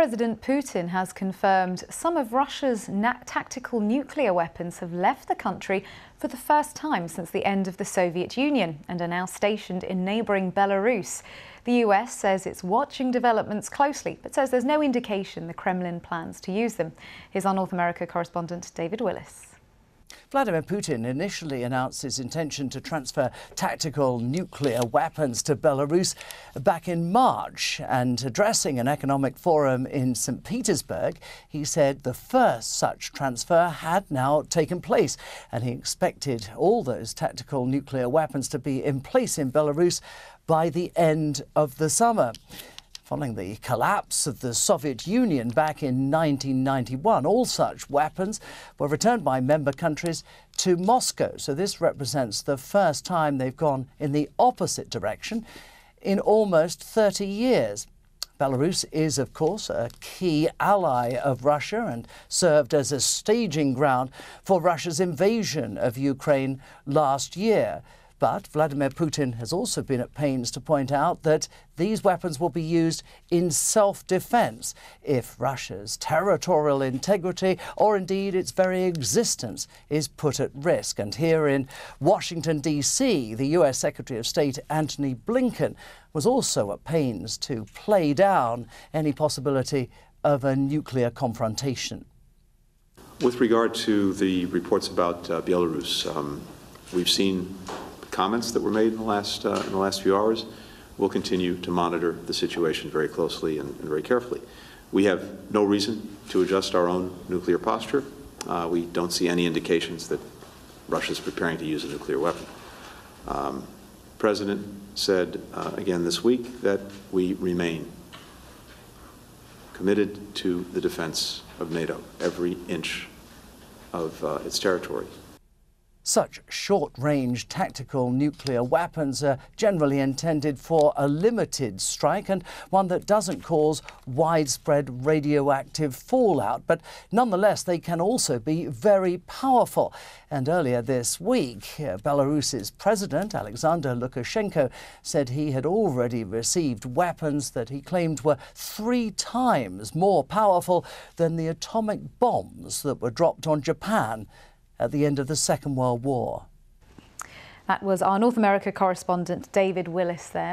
President Putin has confirmed some of Russia's tactical nuclear weapons have left the country for the first time since the end of the Soviet Union and are now stationed in neighbouring Belarus. The US says it's watching developments closely, but says there's no indication the Kremlin plans to use them. Here's our North America correspondent David Willis. Vladimir Putin initially announced his intention to transfer tactical nuclear weapons to Belarus back in March, and addressing an economic forum in St. Petersburg, he said the first such transfer had now taken place, and he expected all those tactical nuclear weapons to be in place in Belarus by the end of the summer. Following the collapse of the Soviet Union back in 1991, all such weapons were returned by member countries to Moscow. So this represents the first time they've gone in the opposite direction in almost 30 years. Belarus is, of course, a key ally of Russia and served as a staging ground for Russia's invasion of Ukraine last year. But Vladimir Putin has also been at pains to point out that these weapons will be used in self-defense if Russia's territorial integrity or indeed its very existence is put at risk. And here in Washington, D.C., the US Secretary of State Antony Blinken was also at pains to play down any possibility of a nuclear confrontation. With regard to the reports about Belarus, we've seen comments that were made in the last few hours. We'll continue to monitor the situation very closely and very carefully. We have no reason to adjust our own nuclear posture. We don't see any indications that Russia is preparing to use a nuclear weapon. The President said again this week that we remain committed to the defense of NATO, every inch of its territory. Such short-range tactical nuclear weapons are generally intended for a limited strike and one that doesn't cause widespread radioactive fallout. But nonetheless, they can also be very powerful. And earlier this week, Belarus's president, Alexander Lukashenko, said he had already received weapons that he claimed were 3 times more powerful than the atomic bombs that were dropped on Japan at the end of the Second World War. That was our North America correspondent David Willis there.